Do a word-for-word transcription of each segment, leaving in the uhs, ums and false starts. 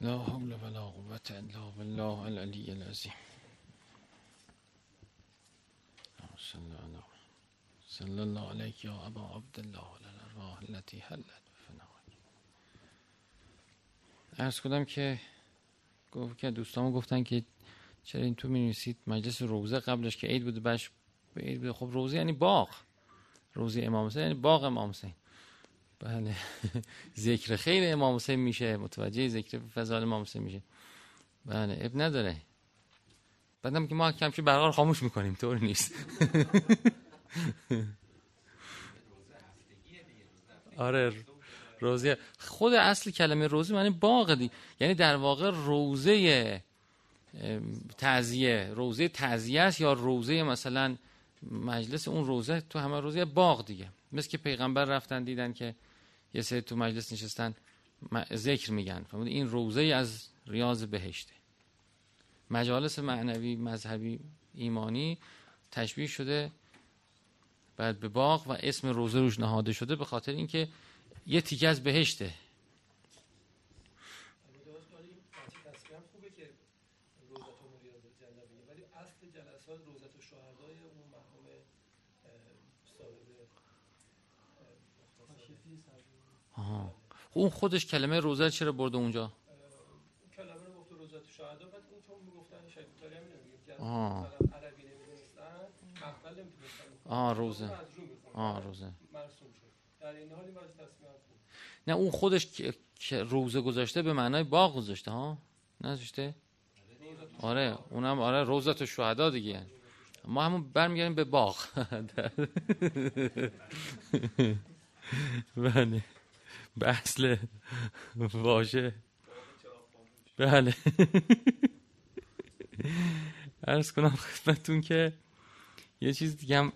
لا حول ولا قوة الا بالله العلی العظیم. صلی الله علیک یا ابا عبدالله الارواح التي حلت بفناک. عرض کردم که گفت که دوستامو گفتن که چرا این تو می‌نویسید مجلس روزه، قبلش که عید بود بهش عید بود. خب روزه یعنی باغ، روزه امام حسین یعنی باغ امام حسین. بله ذکر خیر امام حسین میشه، متوجه ذکر فضائل امام حسین میشه. بله اب نداره. بعدم که ما کمچه برقرار خاموش میکنیم، طور نیست. آره روزه، خود اصل کلمه روزه معنی باغ دی، یعنی در واقع روزه تعزیه، روزه تعزیه است یا روزه مثلا مجلس اون روزه، تو همه روزه باغ دیگه. مثل که پیغمبر رفتن دیدن که یه سری تو مجلس نشستن ذکر میگن، فرمود این روزه از ریاض بهشته. مجالس معنوی، مذهبی، ایمانی تشبیه شده بعد به باغ و اسم روزه روش نهاده شده به خاطر اینکه یه تیکه از بهشته. آها. اون خودش کلمه روزه چرا برده اونجا؟ کلمه رو گفت روزه شهدا، بعد اون چون میگفتن شیطانی نمیگفتن، آها عربی نمیگفتن، مقتل نمیگفتن. آها روزه. آها روزه. مرسوم شد. در این حالی باز تصمیم بود. نه اون خودش که روزه گذاشته به معنای باغ گذاشته ها؟ نذاشته؟ آره، اونم آره روزه شهدا دیگه. ما همون برمیگردیم به باغ. بله به اصل واژه. بله عرض کنم خدمتتون که یه چیز دیگه هم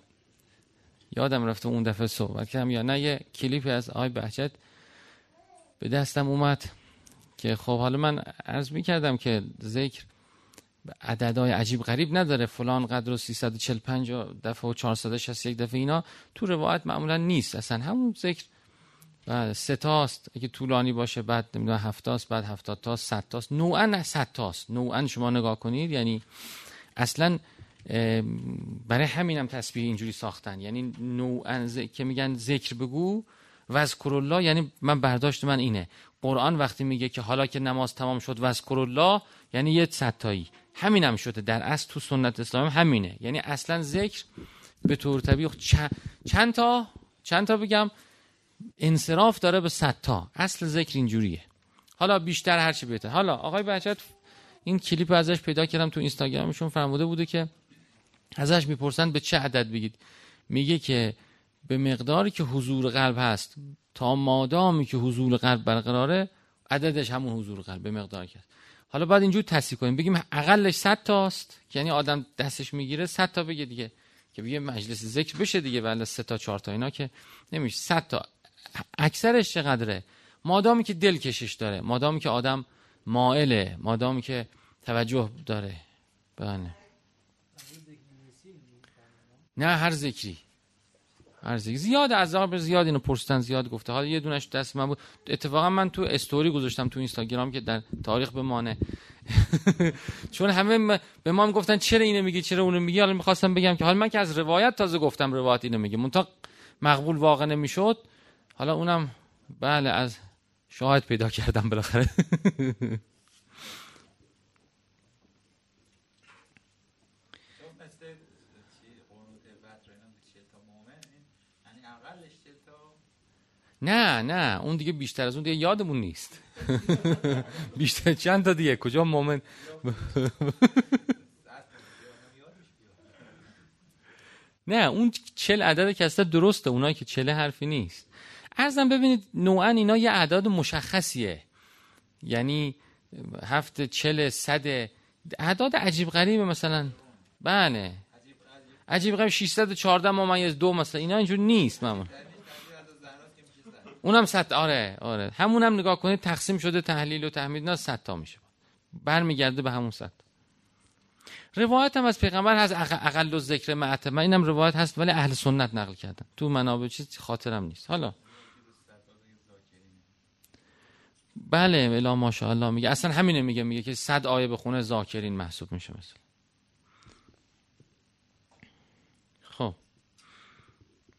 یادم رفته، اون دفعه صحبت کردم یا نه، یه کلیپی از آقای بهجت به دستم اومد که خب حالا من عرض میکردم که ذکر عددهای عجیب غریب نداره، فلان قدر و سیصد و چهل و پنج دفعه و چهارصد و شصت و یک دفعه، اینا تو روایت معمولا نیست، اصلا همون ذکر بعد سه تاست اگه طولانی باشه، بعد نمیدونم هفت تاست، بعد هفتاد تاست، صد تاست، نوعاً صد تاست، نوعاً شما نگاه کنید. یعنی اصلاً برای همینم تسبیح اینجوری ساختن، یعنی نوعاً ز... که میگن ذکر بگو وذکر الله، یعنی من برداشت من اینه قرآن وقتی میگه که حالا که نماز تمام شد وذکر الله، یعنی یه صد تایی. همینم شده در اصل تو سنت اسلام همینه، یعنی اصلاً ذکر به طور طبیعی چ... چند تا چند تا بگم انصراف داره به صد تا. اصل ذکر اینجوریه، حالا بیشتر هرچی بهتر. حالا آقای بهجت این کلیپ ازش پیدا کردم تو اینستاگرامشون، فرموده بوده که ازش میپرسن به چه عدد بگید، میگه که به مقداری که حضور قلب هست، تا مادامی که حضور قلب برقراره عددش همون حضور قلب به مقداری که هست. حالا بعد اینجور تصحیح کنیم بگیم اقلش صد تاست، یعنی آدم دستش میگیره صد تا بگه دیگه، که بگه مجلس ذکر بشه دیگه، ولی سه تا چهار تا اینا که نمیشه. صد تا اکثرش چقدره؟ مادامی که دل کشش داره، مادامی که آدم مائله، مادامی که توجه داره. بله نه هر ذکری، هر ذکری زیاد از آب زیاد اینو پرستن، زیاد گفته. حالا یه دونش دست من بود، اتفاقا من تو استوری گذاشتم تو اینستاگرام که در تاریخ بمانه. چون همه به ما میگفتن چرا اینو میگی چرا اونو میگی، حالا میخواستم بگم که حالا من که از روایت تازه گفتم روایت اینو میگه، منتها مقبول واقع نمیشد. حالا اونم بله از شاهد پیدا کردم بالاخره. نه نه اون دیگه بیشتر از اون دیگه یادمون نیست. بیشتر چند تا دیگه کجا مومن. نه اون چهل عدد که هست درسته، اونایی که چهل حرفی نیست. عرضم ببینید نوعا اینا یه اعداد مشخصیه، یعنی هفت، چهل، صد، اعداد عجیب غریبه مثلا. بله عجیب غریب ششصد و چهارده ممیز دو مثلا، اینا اینجور نیست معمولا. اونم صد. آره آره همونم نگاه کنید تقسیم شده تحلیل و تحمید، نه صد تا میشه، برمیگرده به همون صد. روایت هم از پیغمبر هست اقل ذکر معتمد، اینم روایت هست ولی اهل سنت نقل کردن، تو منابع چیز خاطرم نیست. حالا بله الا ماشاءالله میگه، اصلا همینه میگه، میگه که صد آیه بخونه ذاکرین محسوب میشه مثلا. خب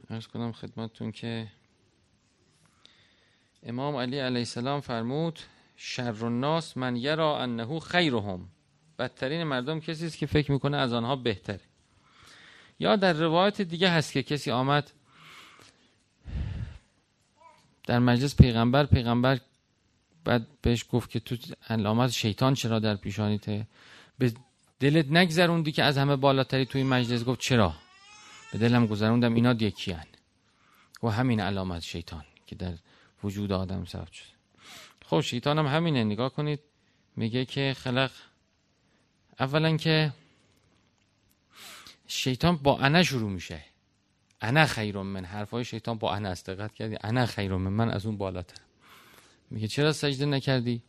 عرض کنم خدمتتون که امام علی علیه السلام فرمود شر الناس من یرا انه خیرهم، بدترین مردم کسی است که فکر میکنه از آنها بهتره. یا در روایت دیگه هست که کسی آمد در مجلس پیغمبر، پیغمبر بعد بهش گفت که تو علامت شیطان چرا در پیشانیته؟ به دلت نگذروندی که از همه بالاتری توی مجلس؟ گفت چرا؟ به دلم گذروندم اینا دیگه کیان؟ و همین علامت شیطان که در وجود آدم ثبت شد. خب شیطان هم همینه، نگاه کنید میگه که خلق، اولا که شیطان با انا شروع میشه، انا خیرم من، حرفای شیطان با انا است، دقت کردی؟ انا خیرم من، من از اون بالاترم. میگه چرا سجده نکردی؟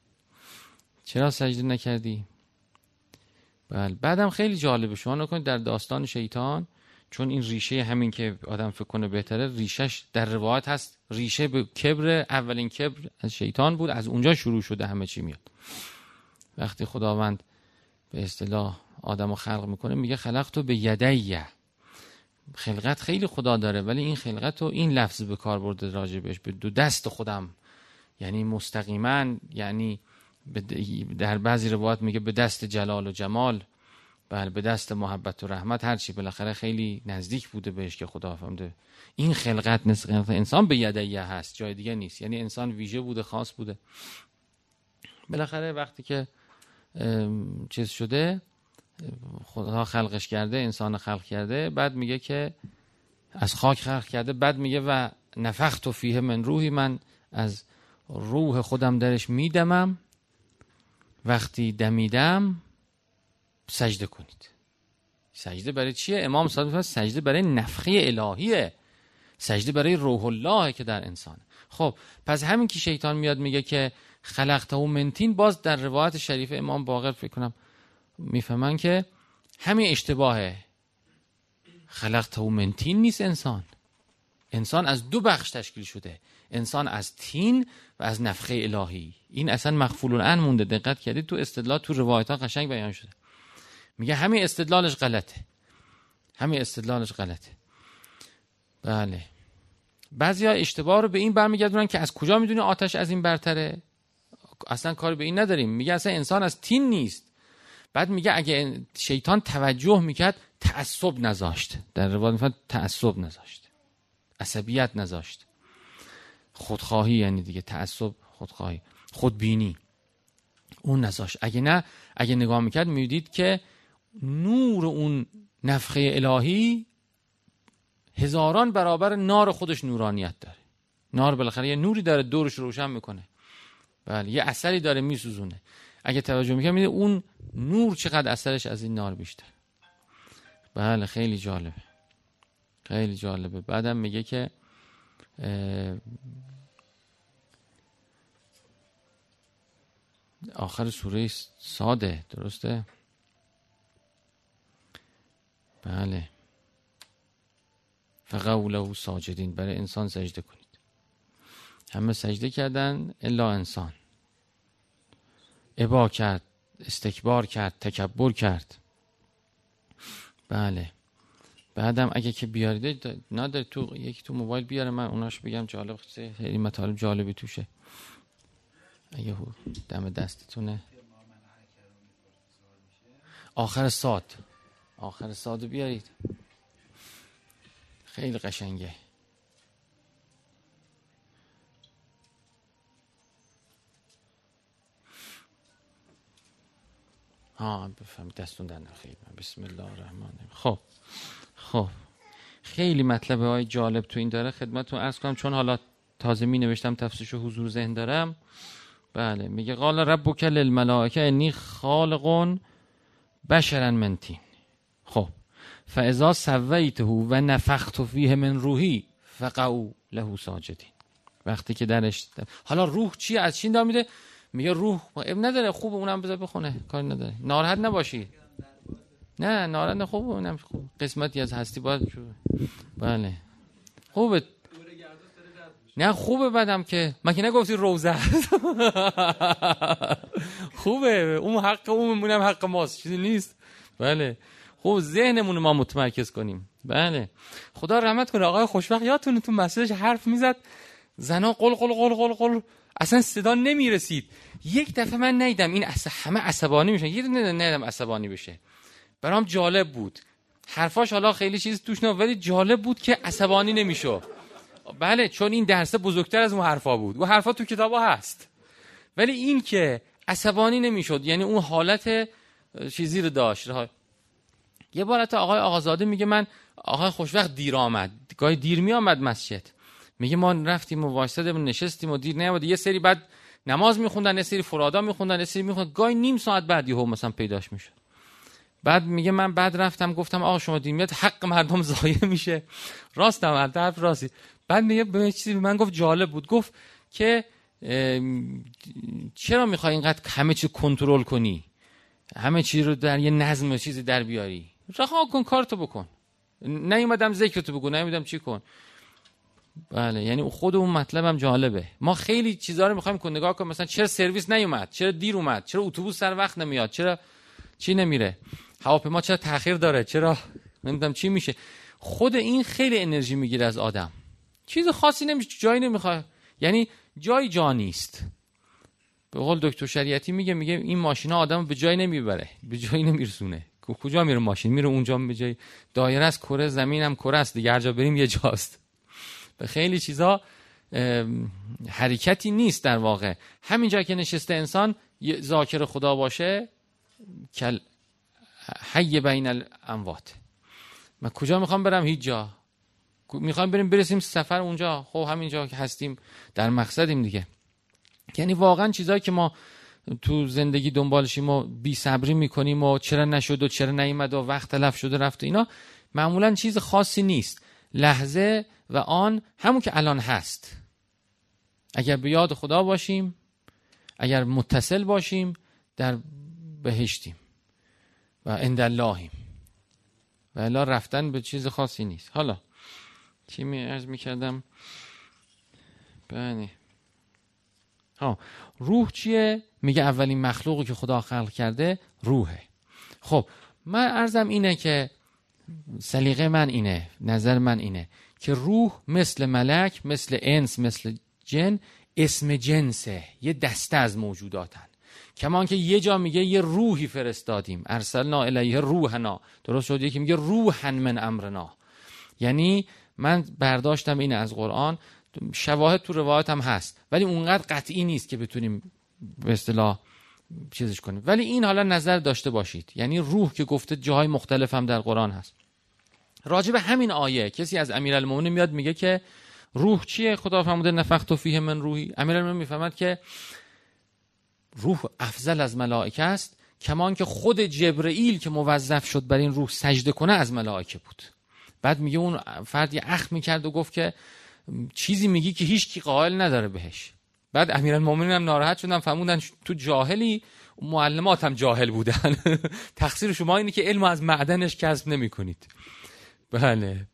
چرا سجده نکردی؟ بله. بعدم خیلی جالبه، شما نکنید در داستان شیطان، چون این ریشه همین که آدم فکر کنه بهتره، ریشش در روایت هست، ریشه به کبر، اولین کبر از شیطان بود، از اونجا شروع شده همه چی میاد. وقتی خداوند به اصطلاح آدمو خلق میکنه میگه خلقتو به یدیه، خلقت خیلی خدا داره، ولی این خلقتو این لفظ به کار برده راجع بهش، به دو دست خودم، یعنی مستقیما، یعنی در بعضی روایات میگه به دست جلال و جمال، بله به دست محبت و رحمت، هرچی بالاخره خیلی نزدیک بوده بهش که خدا فهمده این خلقت نسخه انسان به یدیه هست، جای دیگه نیست، یعنی انسان ویژه بوده، خاص بوده. بالاخره وقتی که چیز شده، خدا خلقش کرده، انسان خلق کرده، بعد میگه که از خاک خلق کرده، بعد میگه و نفخت و فیه من روحی، من از روح خودم درش میدمم، وقتی دمیدم سجده کنید. سجده برای چیه؟ امام صادق میگه سجده برای نفخه الهیه، سجده برای روح الله که در انسانه. خب پس همین که شیطان میاد میگه که خلقته و منتین، باز در روایت شریف امام باقر فکر کنم میفهمن که همین اشتباهه، خلقته و منتین نیست، انسان انسان از دو بخش تشکیل شده، انسان از تین و از نفخه الهی. این اصلا مغفول الان مونده، دقت کردید تو استدلال، تو روایت ها قشنگ بیان شده. میگه همین استدلالش غلطه، همین استدلالش غلطه. بله بعضیا اشتباه رو به این برمیگردونن که از کجا میدونی آتش از این برتره، اصلا کاری به این نداریم. میگه اصلا انسان از تین نیست. بعد میگه اگه شیطان توجه میکرد تعصب نذاشت، در روایت میفهمن تعصب نذاشت، عصبیت نذاشت، خودخواهی، یعنی دیگه تعصب، خودخواهی، خودبینی، اون نذاشت. اگه نه، اگه نگاه میکرد میدید که نور اون نفخه الهی هزاران برابر نار خودش نورانیت داره. نار بالاخره یه نوری داره، دورش روشن میکنه، بله یه اثری داره میسوزونه. اگه توجه میکنه میده اون نور چقدر اثرش از این نار بیشتر. بله خیلی جالبه، خیلی جالبه. بعدم میگه که آخر سوره ساده، درسته؟ بله فقوله ساجدین، برای انسان سجده کنید. همه سجده کردن الا انسان، ابا کرد، استکبار کرد، تکبر کرد. بله بعدم اگه که بیارید، نداره تو یکی تو موبایل بیاره، من اوناش بگم، جالب، خیلی مطالب جالبی توشه اگه دم دستتونه. آخر ساد، آخر ساد بیارید، خیلی قشنگه. ها بفهم دستون در نخیل، بسم الله الرحمن الرحیم. خب خب خیلی مطلبه های جالب تو این داره، خدمتتون عرض کنم، چون حالا تازه می نوشتم تفسیرشو حضور ذهن دارم. بله میگه قال ربک للملائکه انی خالق بشرا من طین. خب فاذا سویته و نفخت فیه من روحی فقعوا له ساجدین. وقتی که درش در... حالا روح چی از چین داره میده؟ میگه روح اب نداره، خوب اونم بذار بخونه، کاری نداره، ناراحت نباشید. نه ناراحت، خوب اونم خوب قسمتی از هستی باید. بله خوبه، نه خوبه بدم که مگه نگفتی روزه خوبه، اون حق اونمون هم حق ماست، چیزی نیست. بله خب ذهنمون رو ما متمرکز کنیم. بله خدا رحمت کنه آقای خوشبخت، یادتونه تو مسجدش حرف میزد، زنا قل قل قل قل قل اصلا صدا نمیرسید. یک دفعه من ندیدم این اصلا همه عصبانی میشن، یه دونه ندیدم عصبانی بشه. برام جالب بود حرفاش، حالا خیلی چیز توش نه ولی جالب بود که عصبانی نمیشه. بله چون این درسه بزرگتر از اون حرفا بود، اون حرفا تو کتابا هست ولی این که عصبانی نمیشد، یعنی اون حالت چیزی رو داشت. یه بار تا آقای آقازاده میگه من آقای خوشوقت دیر آمد، گاهی دیر می آمد مسجد، میگه ما رفتیم و وایسادیم و نشستیم و دیر نیامد، یه سری بعد نماز میخوندن، یه سری فرادا میخوندن، یه سری میخوند، گاهی نیم ساعت بعد یهو مثلا پیداش میشد. بعد میگه من بعد رفتم گفتم آقا شما دیر میاد حق مردم ضایع میشه. راستم البته حرف راستی. بعد میگه به چیزی من گفت جالب بود، گفت که چرا میخوای اینقدر همه چی کنترل کنی، همه چی رو در یه نظم چیزی در بیاری، رها کن کارتو بکن، نیومدم ذکرتو بگو، نیومدم چی کن. بله یعنی خود اون مطلبم جالبه. ما خیلی چیزا رو میخوایم کن نگاه کن، مثلا چرا سرویس نیومد، چرا دیر اومد، چرا اتوبوس سر وقت نمیاد، چرا چی نمیره، هواپیما چرا تاخیر داره، چرا نمیدونم چی میشه. خود این خیلی انرژی میگیره از آدم، چیز خاصی نمیشه، جایی نمیخواد، یعنی جای جا نیست. به قول دکتر شریعتی میگه میگه این ماشینا آدمو به جای نمیبره، به جایی نمیرسونه. کجا میره ماشین؟ میره اونجا به جای دایره است، کره زمین هم کره است دیگه، هر جا بریم یه جاست. به خیلی چیزا حرکتی نیست در واقع. همینجا که نشسته انسان ذاکر خدا باشه، کل حی بین الاموات. من کجا میخوام برم؟ هیچ جا. میخوام بریم برسیم سفر اونجا، خب همینجا که هستیم در مقصدیم دیگه. یعنی واقعا چیزایی که ما تو زندگی دنبالشیم و بی‌صبری میکنیم و چرا نشد و چرا نیامد و وقت تلف شده رفت، اینا معمولا چیز خاصی نیست. لحظه و آن همون که الان هست، اگر به یاد خدا باشیم، اگر متصل باشیم در بهشتیم و عند اللهیم و الا رفتن به چیز خاصی نیست. حالا چی می عرض میکردم؟ بله ها روح چیه؟ میگه اولین مخلوقی که خدا خلق کرده روحه. خب من عرضم اینه که سلیقه من اینه، نظر من اینه که روح مثل ملک، مثل انس، مثل جن اسم جنسه، یه دسته از موجوداتن. کمان که یه جا میگه یه روحی فرستادیم، ارسلنا الیه روحنا، درست شد. یکی میگه روحن من امرنا، یعنی من برداشتم اینه از قرآن، شواهد تو روایات هم هست ولی اونقدر قطعی نیست که بتونیم به اصطلاح چیزش کنیم، ولی این حالا نظر داشته باشید. یعنی روح که گفته جاهای مختلف هم در قرآن هست. راجع به همین آیه کسی از امیرالمومنین میاد میگه که روح چیه؟ خدا فرموده نفخت فیه من روحی. امیرالمومنین میفهمد که روح افضل از ملائکه است، کمان که خود جبرئیل که موظف شد بر این روح سجده کنه از ملائکه بود. بعد میگه اون فرد یه اخم میکرد و گفت که چیزی میگی که هیچ کی قائل نداره بهش. بعد امیرالمومنین هم ناراحت شدن، فهموندن تو جاهلی، معلمات هم جاهل بودن تقصیر شما اینه که علم از معدنش کسب نمیکنید. بله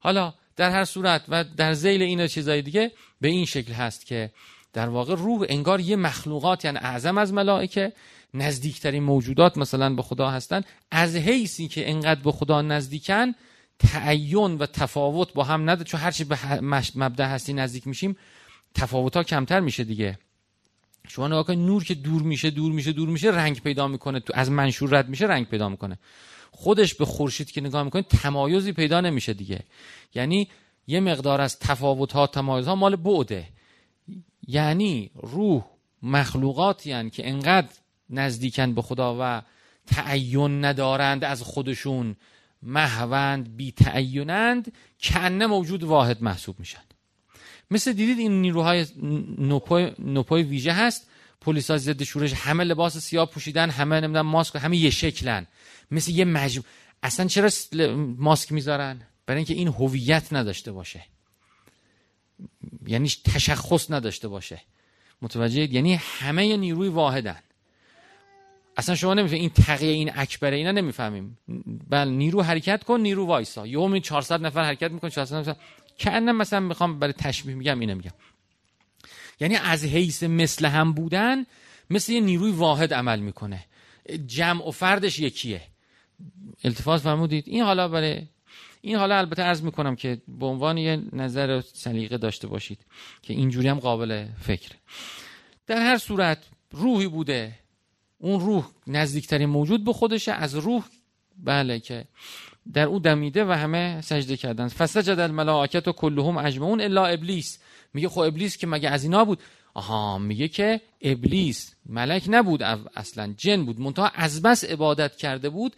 حالا در هر صورت و در ذیل اینا چیزای دیگه به این شکل هست که در واقع روح انگار یه مخلوقات، یعنی اعظم از ملائکه، نزدیکترین موجودات مثلا به خدا هستن، از حیثی که انقدر به خدا نزدیکن تعین و تفاوت با هم نداره، چون هرچی به مبدا هستی نزدیک میشیم تفاوت ها کمتر میشه دیگه. شما نگاه کن نور که دور میشه دور میشه دور میشه رنگ پیدا میکنه، تو از منشور رد میشه رنگ پیدا میکنه، خودش به خورشید که نگاه میکنه تمایزی پیدا نمیشه دیگه. یعنی یه مقدار از تفاوت ها تمایز ها مال بعده. یعنی روح مخلوقاتی یعنی که انقدر نزدیکن به خدا و تعین ندارند از خودشون، محوند بی تعینند، کنه موجود واحد محسوب میشن. مثل دیدید این نیروهای نوپای نوپای ویژه هست، پلیس‌ها ضد شورش همه لباس سیاه پوشیدن، همه نمیدونم ماسک، همه یه شکلن، مثل یه مجموعه. اصلا چرا ماسک میذارن؟ برای اینکه این هویت نداشته باشه، یعنی تشخص نداشته باشه. متوجهید؟ یعنی همه نیروی واحدن. اصلا شما نمیفهمید این تقیه این اکبره، اینا نمیفهمیم. بله نیرو حرکت کن، نیرو وایسا. یومی چهارصد نفر حرکت میکنه، چهارصد نفر کأنم مثلا میخوام برای تشبیه میگم اینو میگم، یعنی از حیث مثل هم بودن مثل یه نیروی واحد عمل میکنه، جمع و فردش یکیه. التفاظ فرمودید این حالا برای این حالا البته عرض میکنم که به عنوان یه نظر سلیقه داشته باشید که اینجوری هم قابل فکره. در هر صورت روحی بوده، اون روح نزدیکترین موجود به خودشه، از روح بله که در او دمیده و همه سجده کردن. فسجد الملائکه و کلهم اجمعون الا ابلیس. میگه خب ابلیس که مگه از اینا بود؟ آها، میگه که ابلیس ملک نبود، اصلا جن بود، منتها از بس عبادت کرده بود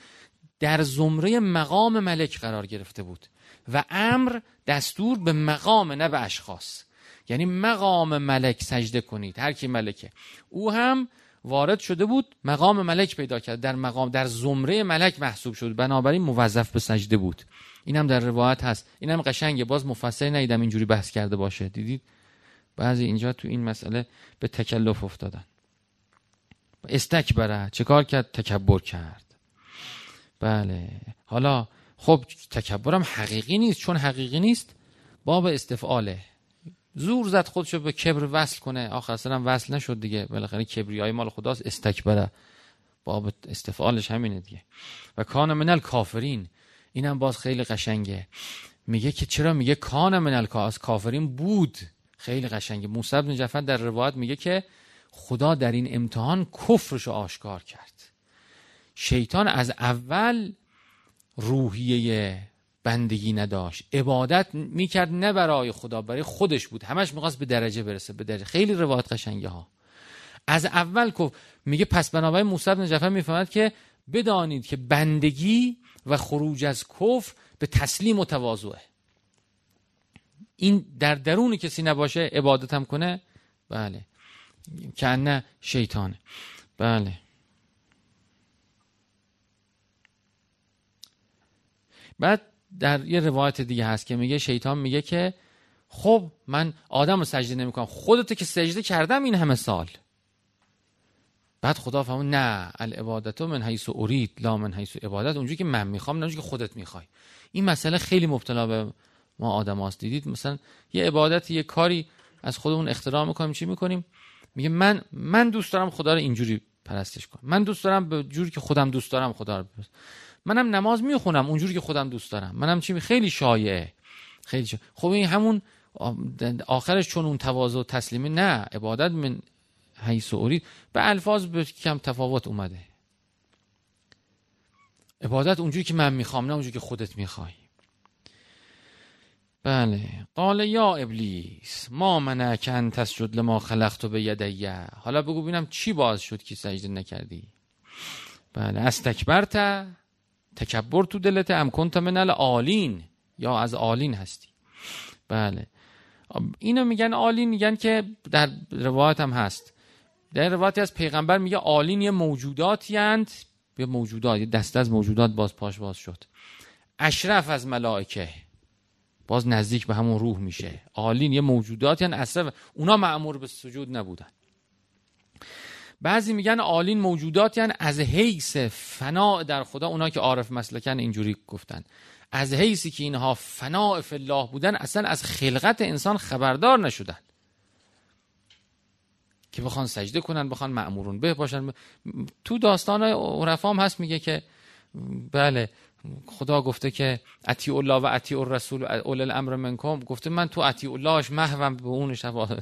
در زمره مقام ملک قرار گرفته بود و امر دستور به مقام نه به اشخاص، یعنی مقام ملک سجده کنید، هر کی ملکه. او هم وارد شده بود، مقام ملک پیدا کرد، در مقام در زمره ملک محسوب شد، بنابراین موظف به سجده بود. اینم در روایت هست، اینم قشنگه، باز مفصل ندیدم اینجوری بحث کرده باشه. دیدید بعضی اینجا تو این مسئله به تکلف افتادن، استکبره چه کار کرد؟ تکبر کرد. بله حالا خب تکبرم حقیقی نیست، چون حقیقی نیست باب استفعاله، زور زد خودشو به کبر وصل کنه، آخر سرم وصل نشد دیگه، بالاخره کبریای مال خداست. استکبره باب استفعالش همینه دیگه. و کان منال کافرین، اینم باز خیلی قشنگه، میگه که چرا میگه کان منال کافرین بود؟ خیلی قشنگه. موسی بن جعفر در روایت میگه که خدا در این امتحان کفرشو آشکار کرد. شیطان از اول روحیه بندگی نداشت، عبادت میکرد نه برای خدا، برای خودش بود، همش میخواست به درجه برسه، به درجه. خیلی روایت قشنگه ها. از اول که میگه پس بنابراین موسی بن جعفر میفهمد که بدانید که بندگی و خروج از کفر به تسلیم و تواضعه. این در درون کسی نباشه، عبادت هم کنه، بله که نه شیطانه. بله بعد در یه روایت دیگه هست که میگه شیطان میگه که خب من آدم رو سجده نمی کنم، خودتو که سجده کردم این همه سال. بعد خدا فهمون نه، العبادتو من حیث اورید لا من حیث عبادت، اونجوری که من میخوام نه اونجوری که خودت میخوای. این مسئله خیلی مبتلا به ما آدم هاست. دیدید مثلا یه عبادتی یه کاری از خودمون اختراع میکنیم، چی میکنیم؟ میگه من من دوست دارم خدا رو اینجوری پرستش کنم، من دوست دارم به جوری که خودم دوست دارم خدا رو پرستش. منم نماز میخونم اونجوری که خودم دوست دارم، منم چی می... خیلی شایعه، خیلی شایعه. خب این همون آخرش چون اون تواضع و تسلیمی، نه عبادت من حیث اورید، به الفاظ به کم تفاوت اومده. عبادت اونجوری که من میخوام نه اونجوری که خودت میخوای. بله قال یا ابلیس ما منعک ان تسجد لما خلقت بیدی، حالا بگو ببینم چی باز شد که سجده نکردی؟ بله استکبرت، تکبر تو دلت، ام کنت من العالین، یا از عالین هستی. بله اینو میگن عالین، میگن که در روایت هم هست، در روایتی از پیغمبر میگه عالین یه موجوداتی اند، یه موجودات، یه دسته از موجودات باز پاش باز شد، اشرف از ملائکه، باز نزدیک به همون روح میشه. عالین یه موجوداتی اند اشرف، اونا مأمور به سجود نبودن. بعضی میگن عالین موجودات، یعنی از حیث فنا در خدا، اونا که عارف مسلکن اینجوری گفتن، از حیثی که اینها فنا فی الله بودن، اصلا از خلقت انسان خبردار نشدن که بخوان سجده کنن، بخوان مأمورون به باشن. تو داستان عرفام هست، میگه که بله خدا گفته که اطیع الله و اطیع الرسول و اول الامر منکم، گفته من تو اطیع اللهش محوم به اونش ها،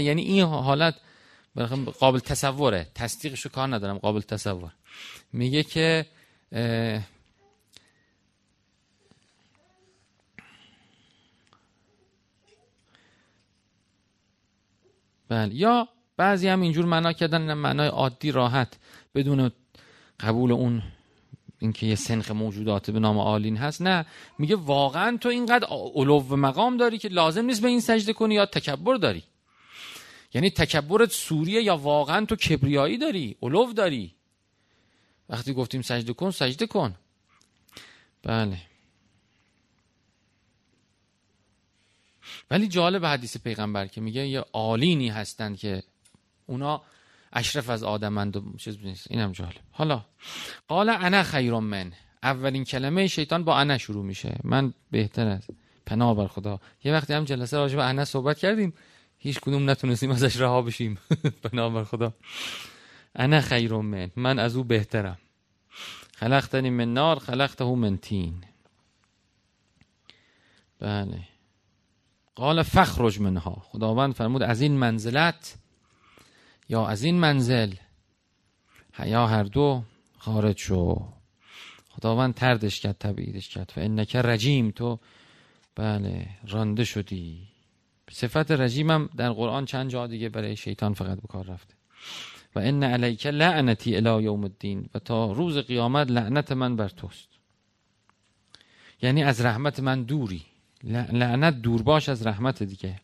یعنی این حالت قابل تصوره، تصدیقشو کار ندارم، قابل تصور. میگه که بله یا بعضی هم اینجور معنا کردن، معنای عادی راحت بدون قبول اون اینکه یه سنخ موجودات به نام عالین هست. نه، میگه واقعا تو اینقدر علو مقام داری که لازم نیست به این سجده کنی، یا تکبر داری، یعنی تکبرت سوریه، یا واقعا تو کبریایی داری، علو داری. وقتی گفتیم سجده کن، سجده کن. بله ولی جالب حدیث پیغمبر که میگه یه عالینی هستند که اونا اشرف از آدمند و چیز نیست. اینم جالب. حالا قال انا خیر من، اولین کلمه شیطان با انا شروع میشه، من بهتر است، پناه بر خدا. یه وقتی هم جلسه راجع به انس صحبت کردیم، هیچ کدوم نتونستیم ازش رها بشیم. پناه بر خدا. انا خیر من، من از او بهترم. خلقتنی من نار خلقته من تین. بله. قال فخرج منها، خداوند فرمود از این منزلت یا از این منزل یا هر دو خارج شو. خداوند طردش کرد، تبعیدش کرد. و انک رجیم، تو بله رانده شدی. صفت رجیم هم در قرآن چند جا دیگه برای شیطان فقط به کار رفته. و ان علیک لعنتی الی یوم الدین، و تا روز قیامت لعنت من بر توست. یعنی از رحمت من دوری، لعنت دور باش از رحمت دیگه.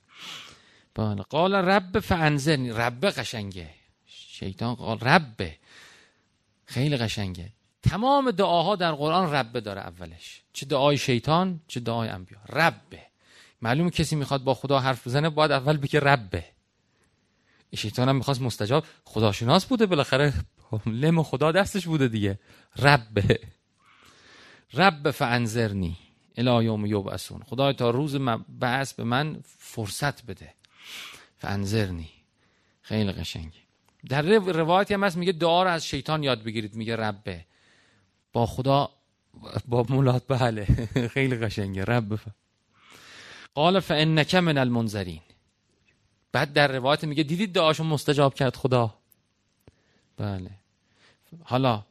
بله. قال رب فانزرنی، رب قشنگه. شیطان قال رب، خیلی قشنگه. تمام دعاها در قرآن رب داره اولش، چه دعای شیطان چه دعای انبیا. رب، معلومه کسی میخواد با خدا حرف بزنه باید اول بگه رب. شیطان هم میخواست مستجاب، خداشناس بوده بالاخره، لم خدا دستش بوده دیگه. رب رب فانذرنی الی یوم یبعثون، خدای تا روز بعث به من فرصت بده. فانذرنی خیلی قشنگه. در روایتی هم هست میگه دعا رو از شیطان یاد بگیرید، میگه ربه، با خدا با مولات بله. خیلی قشنگه رب. قال فانک من المنذرین. بعد در روایت میگه دیدید دعاشو مستجاب کرد خدا. بله. حالا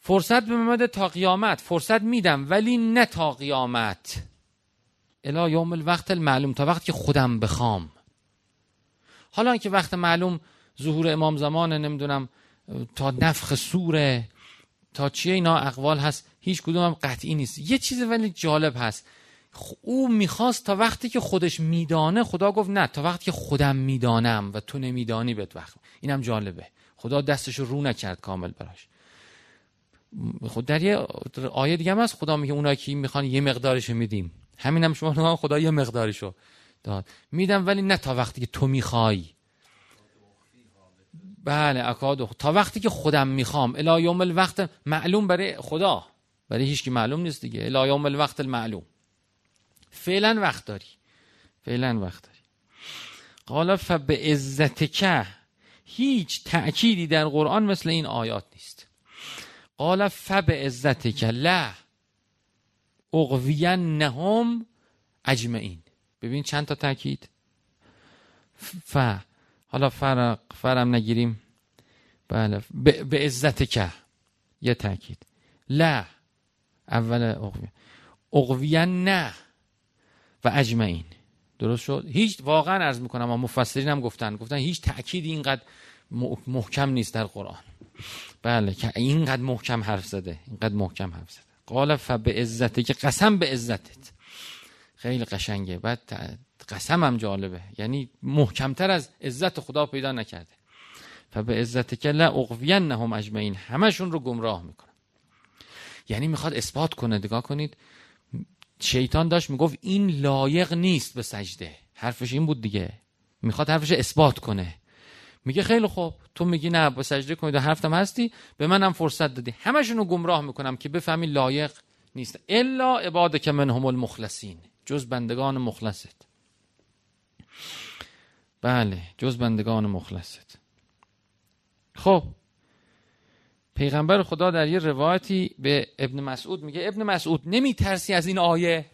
فرصت به مده تا قیامت، فرصت میدم ولی نه تا قیامت، الی یوم الوقت المعلوم، تا وقتی که خودم بخوام. حالا که وقت معلوم ظهور امام زمانه، نمیدونم تا نفخ صوره، تا چیه، اینا اقوال هست، هیچ کدوم هم قطعی نیست. یه چیز ولی جالب هست، او میخواست تا وقتی که خودش میدانه. خدا گفت نه، تا وقتی که خودم میدانم و تو نمیدانی بهت وقت. اینم جالبه، خدا دستش رو نکرد کامل براش. خود در یه آیه دیگه هم هست، خدا میگه اونایی که میخوان یه مقدارشو میدیم، همینم هم شما، خدا یه مقدارشو داد. میدم ولی نه تا وقتی که تو میخوای. بله اکادو، تا وقتی که خودم میخوام. الی یوم الوقت معلوم، برای خدا، برای هیچ کی معلوم نیست دیگه. الی یوم الوقت المعلوم، فعلا وقت داری، فعلا وقت داری. قال فبعزتک، هیچ تأکیدی در قرآن مثل این آیات نیست. قال فبعزتک لا اغوینهم اجمعین. ببین چند تا تاکید. ف حالا فرق فرم نگیریم. بله، به عزت که یه تاکید، لا اول اقوی اقویان نه و اجمعین. درست شد. هیچ، واقعا عرض میکنم و مفسرین هم گفتن گفتن هیچ تأکیدی اینقدر محکم نیست در قرآن. بله که اینقدر محکم حرف زده، اینقدر محکم حرف زده. قال فبعزت، که قسم به عزتت. خیلی قشنگه. بعد قسم هم جالبه، یعنی محکمتر از عزت خدا پیدا نکرده. فبعزتک لاغوینهم اجمعین، همشون رو گمراه میکنه. یعنی میخواد اثبات کنه. نگاه کنید، شیطان داشت میگفت این لایق نیست به سجده، حرفش این بود دیگه، میخواد حرفش اثبات کنه. میگه خیلی خوب، تو میگی نه به سجده کنید و حرفتم هستی، به منم فرصت دادی، همشون رو گمراه میکنم که بفهمی لایق نیست. الا عبادک منهم المخلصین، جز بندگان مخلصت. بله، جز بندگان مخلصت. خب پیغمبر خدا در یه روایتی به ابن مسعود میگه ابن مسعود نمی ترسی از این آیه؟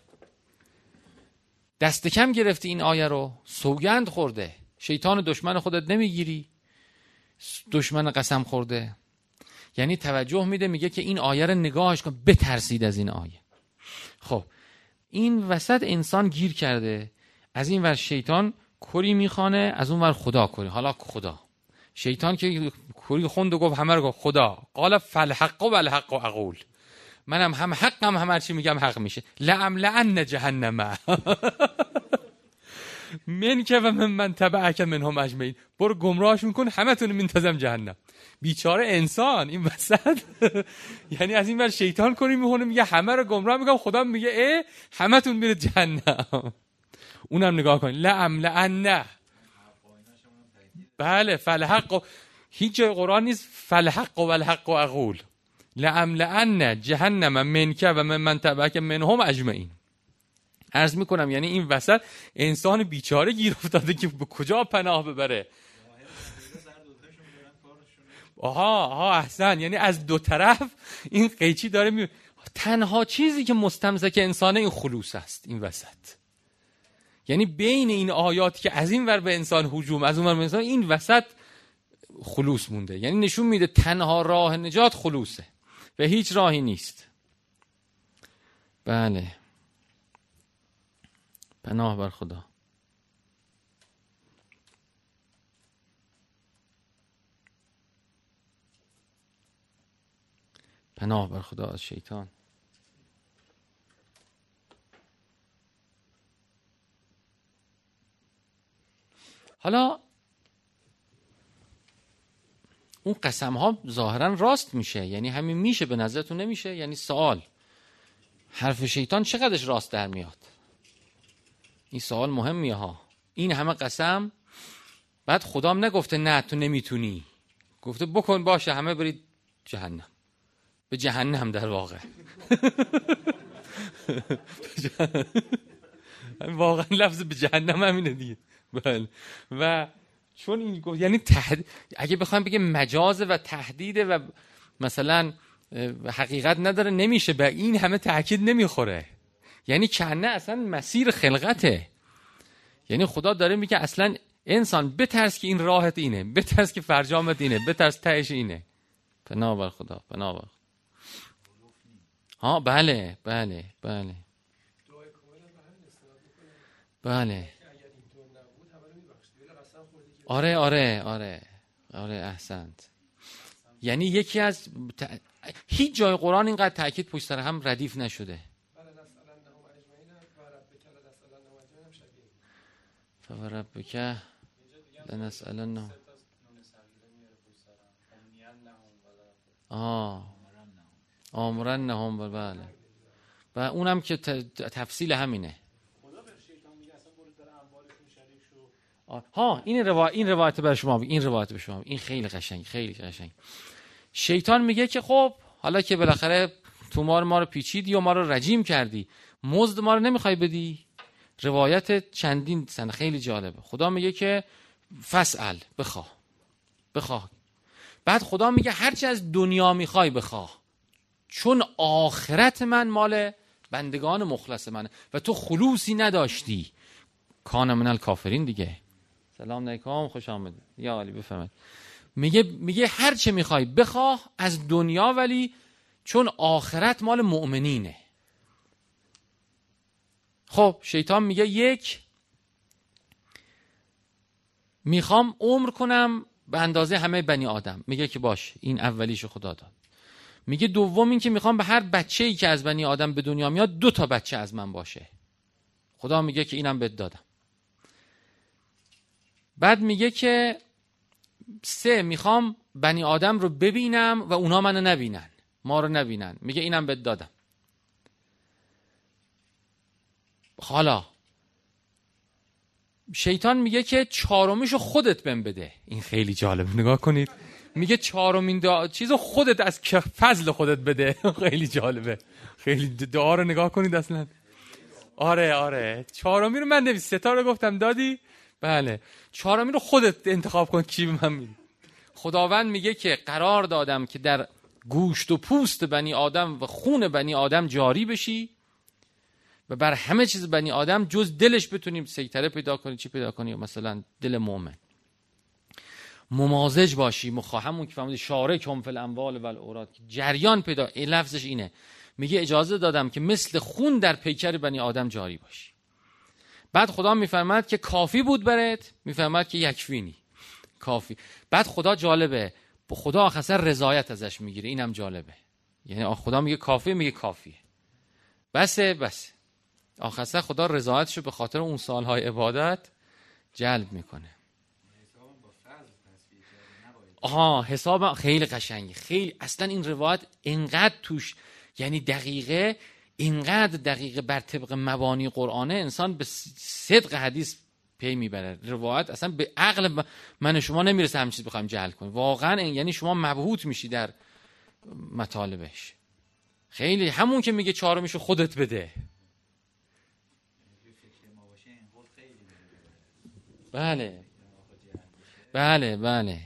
دست کم گرفتی این آیه رو، سوگند خورده، شیطان دشمن خودت نمیگیری، دشمن قسم خورده. یعنی توجه میده، میگه که این آیه رو نگاهش کن، بترسید از این آیه. خب این وسط انسان گیر کرده، از این ور شیطان کری میخونه، از اون ور خدا کری. حالا خدا، شیطان که کری خوند و گفت همه رو گفت خدا. قال فالحق و الحق و اقول، منم هم حقم، هم هرچی میگم حق میشه. لأملأن جهنم من که و من من تبعک منهم اجمعین، برو گمراهشون کن، همه تون منتظم جهنم. بیچاره انسان این وسط، یعنی از این ور شیطان کری میخونه، میگه همه رو گمراه میکنم، خدا میگه ای همه تون میره جهنم. اونم نگاه کن، لأملأن. بله فالحق و... هیچ جای قرآن نیست فالحق و الحق و اقول. لأملأن جهنم منک و من من تبعک منهم اجمعین. عرض میکنم یعنی این وسط انسان بیچاره گیر افتاده که به کجا پناه ببره. آها آها احسن، یعنی از دو طرف این قیچی داره می... تنها چیزی که مستمسک انسانه این خلوص است این وسط. یعنی بین این آیات که از این ور به انسان هجوم از اون ور به انسان، این وسط خلوص مونده. یعنی نشون میده تنها راه نجات خلوصه و هیچ راهی نیست. بله، پناه بر خدا. پناه بر خدا از شیطان. حالا اون قسم ها ظاهرا راست میشه، یعنی همین میشه، به نظرتون نمیشه؟ یعنی سوال حرف شیطان چقدرش راست در میاد؟ این سوال مهمیه ها. این همه قسم، بعد خدام نگفته نه تو نمیتونی، گفته بکن باشه همه برید جهنم، به جهنم در واقع. واقعا لفظ به جهنم همینه دیگه. بله، و چون این گفت یعنی تحد... اگه بخوایم بگیم مجازه و تهدیده و مثلا حقیقت نداره نمیشه، به این همه تاکید نمیخوره. یعنی کنه اصلا مسیر خلقته، یعنی خدا داره میگه اصلا انسان بترس که این راهت اینه، بترس که فرجامت اینه، بترس تهش اینه. پناه بر خدا، پناه بر خدا. ها بله بله بله بله آره آره آره آره احسنت. یعنی یکی از ت... هیچ جای قرآن اینقدر تأکید پشت سر هم ردیف نشده. فوربک لنسألنهم. آه آمرنهم. بله، و اونم که تفصیل همینه. ها این روایت، این روایت برای شما، این روایت به شما، این خیلی قشنگ، خیلی قشنگ. شیطان میگه که خب حالا که بالاخره تو ما رو ما رو پیچیدی و ما رو رجیم کردی، مزد ما رو نمیخوای بدی. روایت چندین سنه خیلی جالبه. خدا میگه که فسأل، بخواه، بخواه. بعد خدا میگه هرچی از دنیا میخوای بخواه، چون آخرت من مال بندگان مخلص منه و تو خلوصی نداشتی. کان من الکافرین دیگه. سلام علیکم، خوش آمدید. یا علی بفهمید. میگه میگه هر چه میخوای بخواه از دنیا، ولی چون آخرت مال مؤمنینه. خب شیطان میگه یک، میخوام عمر کنم به اندازه همه بنی آدم. میگه که باش، این اولیش خدا داد. میگه دوم این که میخوام به هر بچه‌ای که از بنی آدم به دنیا میاد دو تا بچه از من باشه. خدا میگه که اینم بهت دادم. بعد میگه که سه، میخوام بنی آدم رو ببینم و اونا منو نبینن، ما رو نبینن. میگه اینم بهت دادم. حالا شیطان میگه که چهارمیشو خودت بهم بده. این خیلی جالب، نگاه کنید. میگه چهارمین دعا چیزو خودت از فضل خودت بده. خیلی جالبه، خیلی دعا رو نگاه کنید اصلا. آره آره، چهارمی رو من نویس، ستا رو گفتم دادی. بله، چهارمی رو خودت انتخاب کن کی به من میده. خداوند میگه که قرار دادم که در گوشت و پوست بنی آدم و خون بنی آدم جاری بشی و بر همه چیز بنی آدم جز دلش بتونیم سیطره پیدا کنی. چی پیدا کنی؟ مثلا دل مؤمن. ممازج باشی، مخاهمون که فهمید شارک هم فی الاموال و الاولاد، جریان پیدا. لفظش اینه، میگه اجازه دادم که مثل خون در پیکر بنی آدم جاری باشی. بعد خدا میفرماد که کافی بود برات، میفرماد که یکفینی، کافی. بعد خدا جالبه، خدا آخر رضایت ازش میگیره. اینم جالبه، یعنی خدا میگه کافی، میگه کافیه، بسه بسه. آخر خدا رضایتشو به خاطر اون سالهای عبادت جلب میکنه. آها حساب خیلی قشنگه، خیلی. اصلا این روایت اینقدر توش، یعنی دقیقه، اینقدر دقیقه بر طبق مبانی قرآنه، انسان به صدق حدیث پی میبره. روایت اصلا به عقل من شما نمیرسه همین چیز بخوایم جعل کنیم واقعا. یعنی شما مبهوت میشی در مطالبش. خیلی همون که میگه چهارمیشو خودت بده، بله بله بله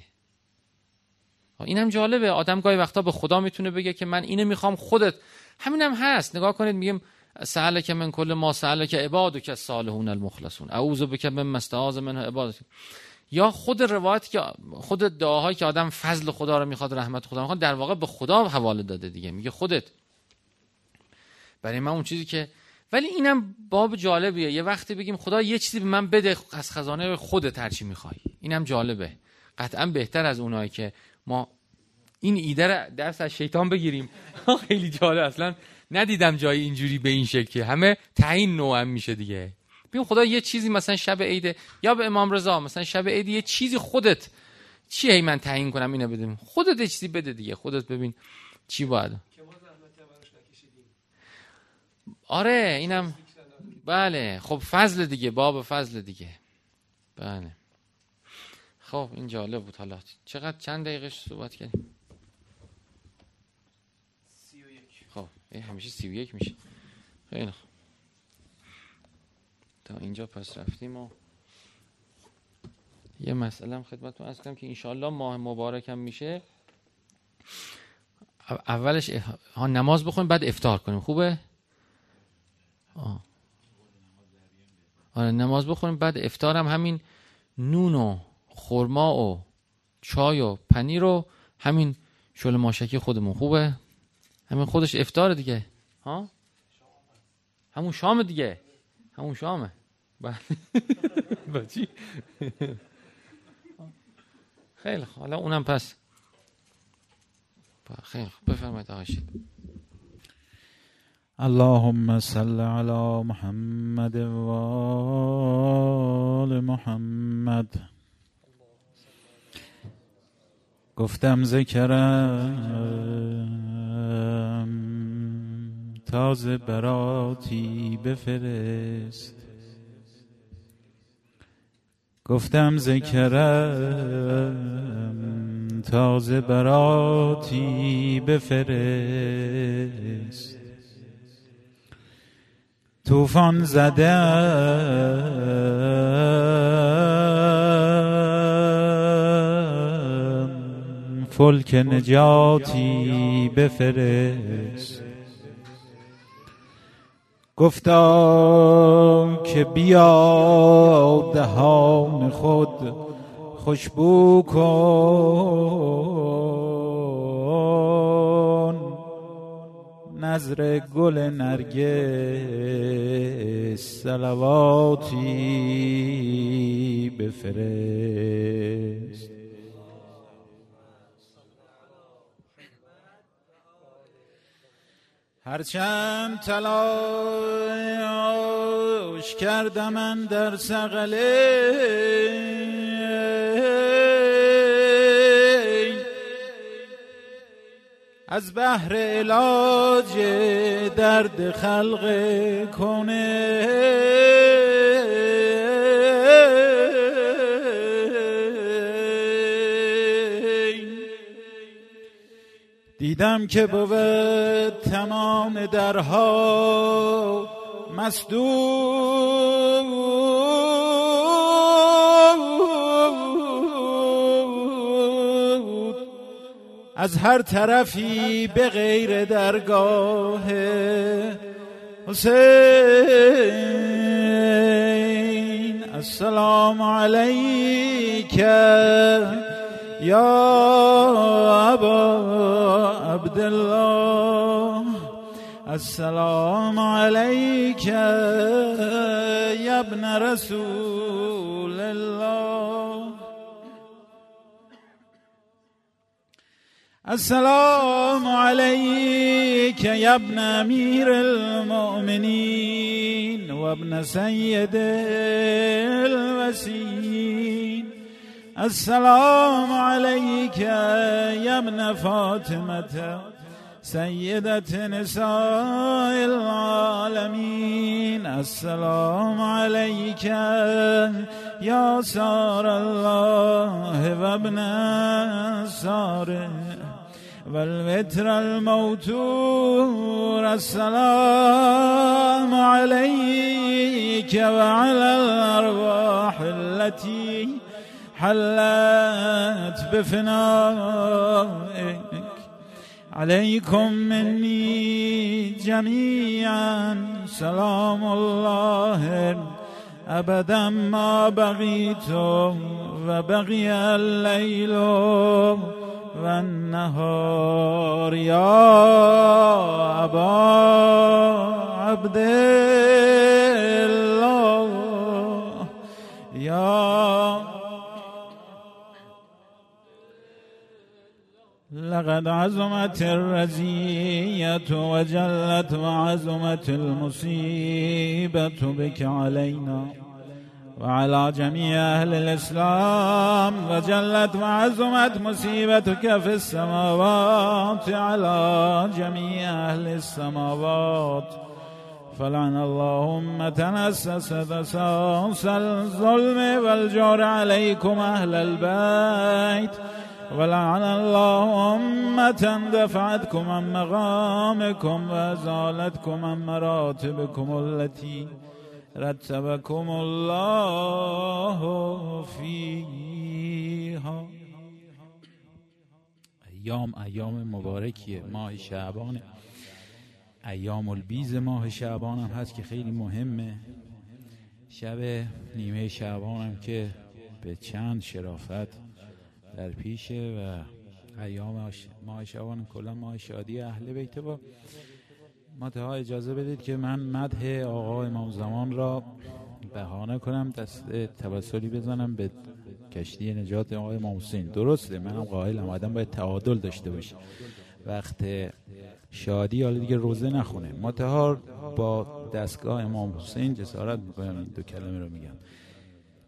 این هم جالبه. آدم گاهی وقتا به خدا میتونه بگه که من اینو میخوام، خودت. همین هم هست. نگاه کنید میگیم سألک من کل ما سألک عبادک الصالحون المخلصون اعوذ بک مما استعاذ منه عبادک. یا خود روایت که خود دعاهایی که آدم فضل خدا رو میخواد، رحمت خدا رو میخواد، در واقع به خدا حواله داده دیگه. میگه خودت برای من اون چیزی که، ولی اینم باب جالبیه. یه وقتی بگیم خدا یه چیزی به من بده از خزانه خودت، هر چی میخوای. اینم جالبه. قطعا بهتر از اونایی که ما این ایده رو درس از شیطان بگیریم. خیلی جالب، اصلا ندیدم جای اینجوری به این شکلی، همه تعیین نوع هم میشه دیگه. ببین خدا یه چیزی مثلا شب عید، یا به امام رضا مثلا شب عید یه چیزی خودت چی هی من تعیین کنم اینو بدم، خودت یه چیزی بده دیگه، خودت ببین چی باید. آره اینم بله، خب فضل دیگه، باب فضل دیگه. بله خب این جالب بود. حالا چقدر چند دقیقهش صحبت کردیم؟ سی و یک. خب این همیشه سی و یک میشه. خیلی خب تا اینجا پس رفتیم و یه مسئله هم خدمتتون عرض کنم که انشاءالله ماه مبارک هم میشه. اولش ها نماز بخونیم بعد افطار کنیم، خوبه؟ آه. آره نماز بخونیم بعد افطار هم همین نون و خورما و چای و پنیر و همین شل ماشکی خودمون، خوبه؟ همین خودش افطار دیگه. ها؟ همون شام دیگه. همون شامه. بله. بچی. خیلی خوب. حالا اونم پس. خیلی خوب. بفرمایید آقا شید. اللهم صل على محمد وآل محمد. گفتم ذکرم تازه براتی بفرست، گفتم ذکرم تازه براتی بفرست، توفان زدم فلک نجاتی بفرست، گفتم که بیا دهان خود خوشبو کن، نظر گل نرگس صلواتی بفرست، هرچند تلاش کردم من در سقل از بحر علاج درد خلق کنه، دیدم که بود تمام درها مسدود، از هر طرفی به غیر درگاه حسین. السلام علیک یا ابا عبدالله، السلام علیک یا ابن رسول الله، السلام علیک یا ابن امیر المؤمنین و ابن سید الوسیین، السلام علیک یا ابن فاطمة سیدة نساء العالمین، السلام علیک یا سار الله و ابن ساره والمتر الموتور السلام عليك وعلى الأرواح التي حلت بفنائك عليكم مني جميعا سلام الله أبدا ما بغيتم وبغي الليل والنهار يا أبا عبد الله يا لقد عزمت الرزية وجلت وعزمت المصيبة بك علينا وعلى جميع أهل الإسلام وجلت وعزمت مصيبتك في السماوات على جميع أهل السماوات فلعن اللهم تنسست أساس الظلم والجور عليكم أهل البيت ولعن اللهم اندفعتكم عن مقامكم وازالتكم عن مراتبكم التي رتبكم الله فيها. ایام ایام مبارکیه، ماه شعبانه، ایام البیز ماه شعبان هم هست که خیلی مهمه. شب نیمه شعبان هم که به چند شرافت در پیشه و ایام ماه شعبان کلا ماه شادی اهل بیت. با متها اجازه بدید که من مدح آقا امام زمان را بهانه کنم، دست توسلی بزنم به کشتی نجات آقا امام حسین. درسته منم قائلم آدم باید تعادل داشته باشه، وقت شادی حالا دیگه روزه نخونه. متها با دستگاه امام حسین جسارت میکنم، دو کلمه رو میگم.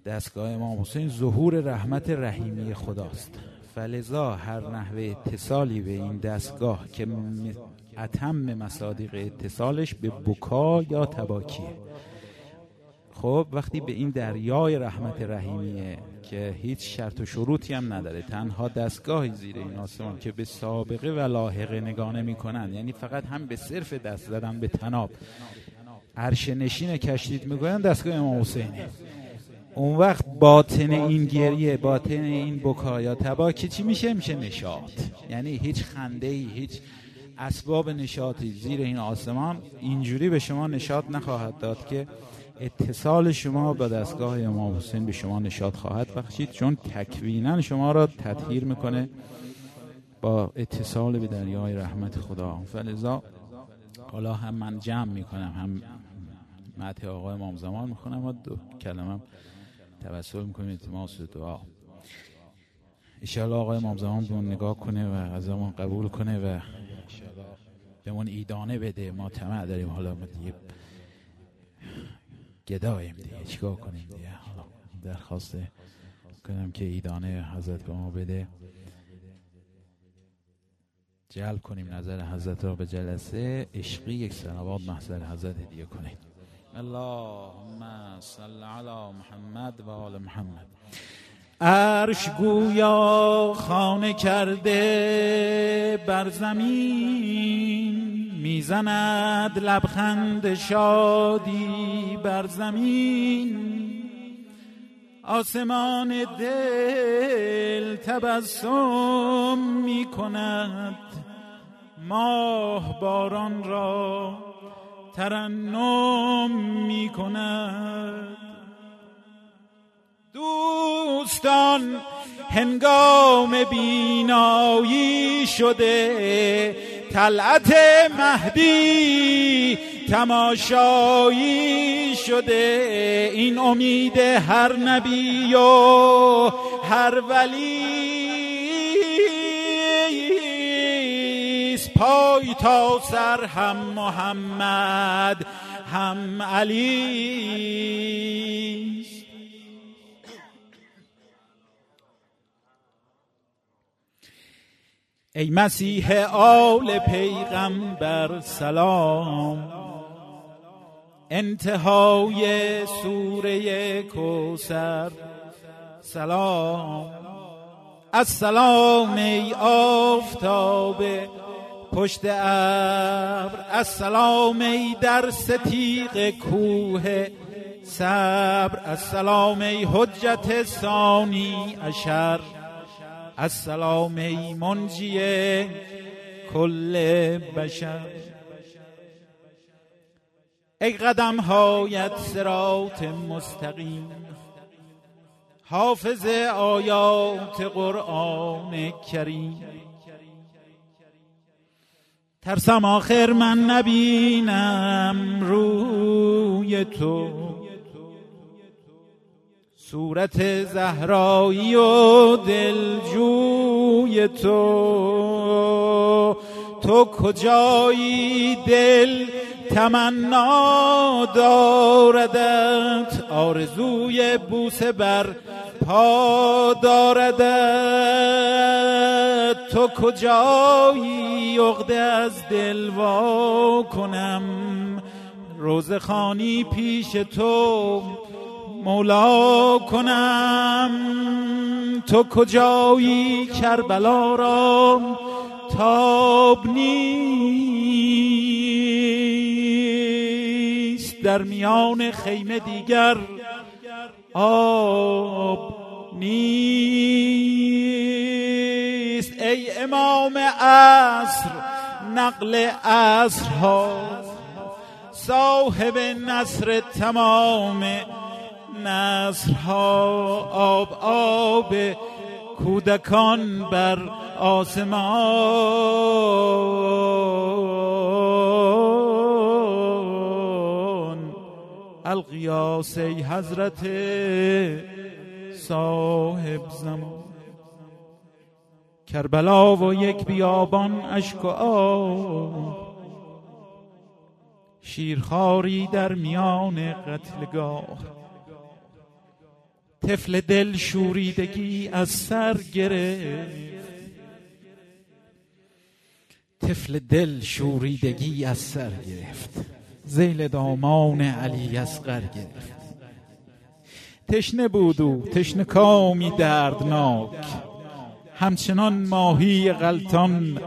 دستگاه امام حسین ظهور رحمت رحیمی خداست، فلذا هر نحوه اتصالی به این دستگاه که اتم مصادیق اتصالش به بکا یا تباکیه. خب وقتی به این دریای رحمت رحیمیه که هیچ شرط و شروطی هم نداره، تنها دستگاهی زیر این آسمان که به سابقه و لاحقه نگاه میکنن، یعنی فقط هم به صرف دست زدن به تناب عرش نشین کشتیت میگوین دستگاه امام حسینه. اون وقت باطن این گریه، باطن این بکا یا تباکی چی میشه؟ میشه نشاط. یعنی هیچ خنده‌ای، هیچ اسباب نشاطی زیر این آسمان اینجوری به شما نشاط نخواهد داد که اتصال شما با دستگاه امام حسین به شما نشاط خواهد بخشید، چون تکویناً شما را تطهیر میکنه با اتصال به دریای رحمت خدا. فلذا حالا هم من جمع میکنم، هم مدح آقا امام زمان میخونم و دو کلمم توسل میکنیم التماس دعا. انشاءالله آقای امام زمان بهمون نگاه کنه و از ما قبول کنه و انشاءالله بهمون ایدانه بده. ما طمع داریم، حالا ما دیگه گداییم دیگه، چیکار کنیم دیگه. حالا درخواست کنم که ایدانه حضرت به ما بده، جلب کنیم نظر حضرت را به جلسه عشقی یک سنوات محضر حضرت هدیه کنید. اللهم صل علی محمد و آل محمد. عرش گویا خانه کرده بر زمین، میزند لبخند شادی بر زمین. آسمان دل تبسم میکند، ماه باران را ترنم می کند. دوستان هنگام بینایی شده، طلعت مهدی تماشایی شده. این امید هر نبی و هر ولی، پای تا سر هم محمد هم علی. ای مسیح آل پیغمبر سلام، انتهای سوره کوثر سلام، السلام ای آفتاب پشت ابر، السلام ای در ستیغ کوه صبر، السلام ای حجت ثانی عشر، السلام ای منجی کل بشر. ای قدم هایت صراط مستقیم، حافظ آیات قرآن کریم. ترسم آخر من نبینم روی تو، صورت زهرایی و دلجوی تو. تو کجایی دل تمنا داردت، آرزوی بوسه بر پا داردت. تو کجایی عقده از دل وا کنم، روزخوانی پیش تو مولا کنم. تو کجایی کربلا را تاب نیست، در میان خیمه دیگر آب نیست. ای امام عصر نقل عصرها، صاحب نصر تمام نصرها. آب آب کودکان بر آسمان، الغیاث ای حضرت صاحب زمان. کربلا و یک بیابان اشک و آه، شیرخواری در میان قتلگاه. طفل دل شوریدگی از سر گرفت، طفل دل شوریدگی از سر گرفت، ذیل دامان علی اصغر گرفت. تشنه بود و تشنه کامی دردناک، همچنان ماهی غلطان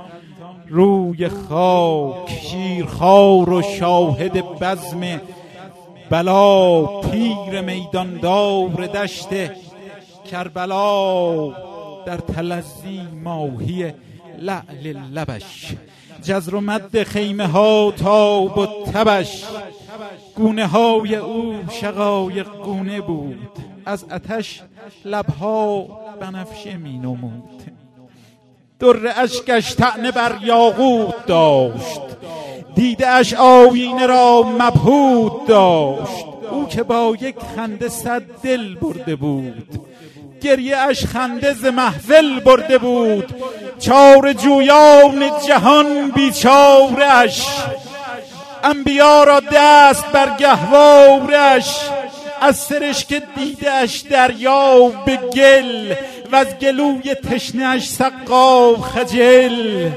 روی خاک. شیرخوار و شاهد بزم بلا، پیر میدان دار دشت کربلا. در تلظی ماهی لعل لبش، جزر و مد خیمه ها تاب و تبش. گونه های او شقایق گونه بود، از آتش لبها بنفشه می نمود. در اشکش طعنه بر یاقوت داشت، دیده اش آینه را مبهود داشت. او که با یک خنده صد دل برده بود، گریه اش خنده ز محفل برده بود. چاره جویان جهان بیچاره اش، انبیا را دست بر گهواره اش. از سرشک دیده اش دریا به گل، و از گلوی تشنه اش سقاو خجل.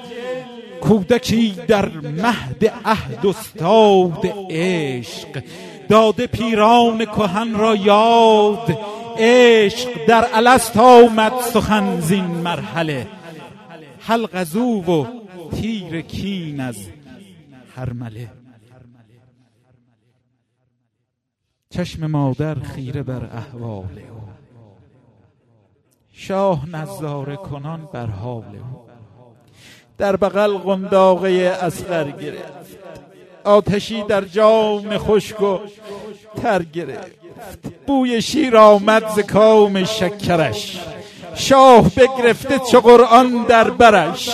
کودکی در مهد عهد استاد عشق، داده پیران کهن را یاد عشق. در الست آمد سخن زین مرحله، حلق از او و تیر کین از هرمله. چشم مادر خیره بر احوال او، شاه نظاره کنان بر حال او. در بغل قنداقه اصغر گرفت، آتشی در جام خشک و تر گرفت. بوی شیر آمد ز کام شکرش، شاه بگرفته چو قرآن در برش.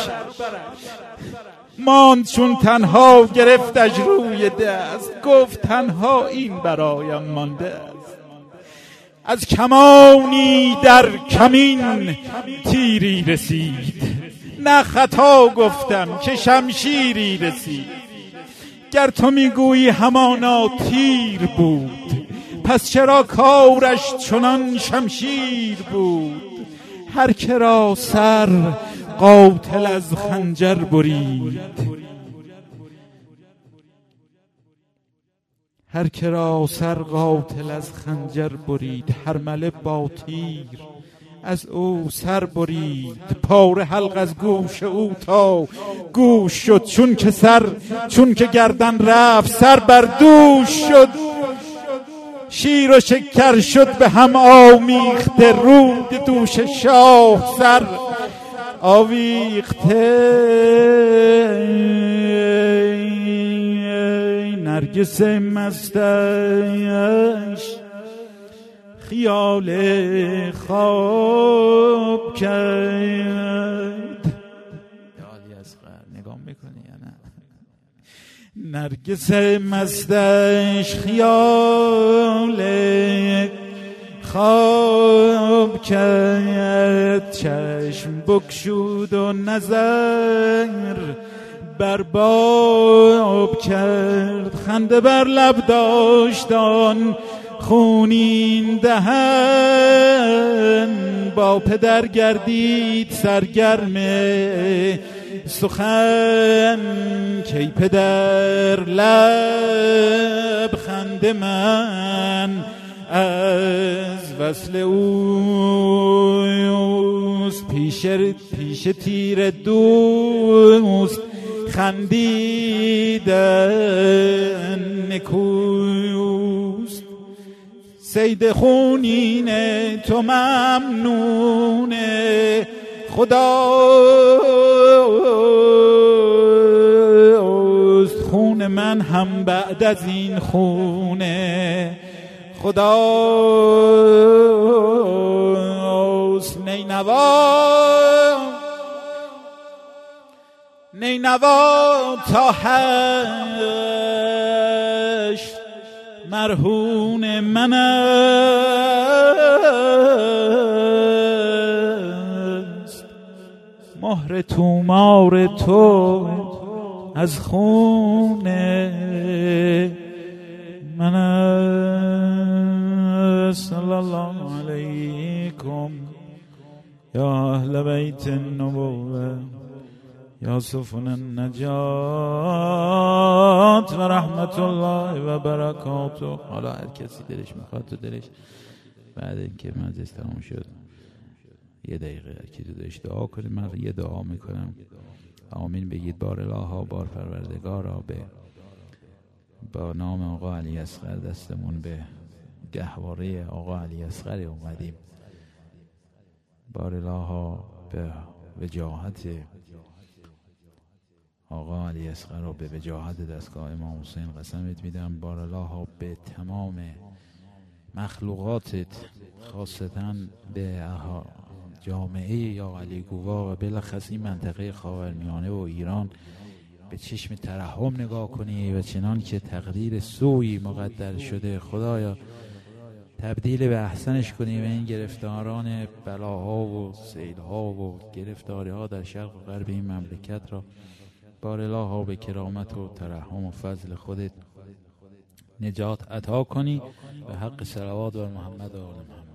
ماند چون تنها، گرفتش روی دست، گفت تنها این برایم مانده است. از کمانی در کمین تیری رسید، نه خطا گفتم که شمشیری رسید. گر تو میگویی همانا تیر بود، پس چرا کارش چنان شمشیر بود؟ هر که را سر قاتل از خنجر برید، هر که را سر قاتل از خنجر برید. هرمله با تیر از او سر برید، پاره حلق از گوش او تا گوش شد. چون که سر چون که گردن رفت، سر بر دوش شد. شیر و شکر شد به هم آمیخته، رود دوش شاه سر آویخته. نرگس مستش خیال خواب کرد. دالی از غر نگاه میکنی یا نه؟ نرگس مستش خیال خواب کرد. چشم بکشود و نظر برباب کرد. خنده بر لب داشتان خونین دهن، با پدر گردید سرگرم سخن. کی پدر لب خنده من از وصل اوست، پیش پیش تیر دوست خندیدن نکوست. سید خونینه تو ممنونه خدا، خون من هم بعد از این خونه خداست. نینوا نینوا تا هشت مرهون من است. مهر تومار تو از خون من است. صلی الله علیکم یا اهل بیت النبوة، یا سفن النجات و رحمت الله و برکاته. حالا هر کسی دلش میخواد تو دلش، بعد اینکه مجلس تمام شد یه دقیقه هر کی تو دلش دعا کنه. من یه دعا میکنم، آمین بگید. بار الها، بار پروردگارا، به با نام آقا علی اصغر دستمون به گهواره آقا علی اصغر اومدیم. بار الها به وجاهت آقا علی اصغر رو، به وجاهت دستگاه امام حسین قسمت میدم. بار الله به تمام مخلوقاتت، خاصتاً به جامعه یا علی گوا و بلخص این منطقه خاورمیانه و ایران به چشم ترحم نگاه کنی و چنان که تقدیر سوی مقدر شده خدایا تبدیل به احسنش کنی و این گرفتاران بلاها و سیلها و گرفتاریها در شرق و غرب این مملکت را بار الها به کرامت و ترحم و فضل خودت نجات عطا کنی و حق صلوات بر محمد و آل محمد.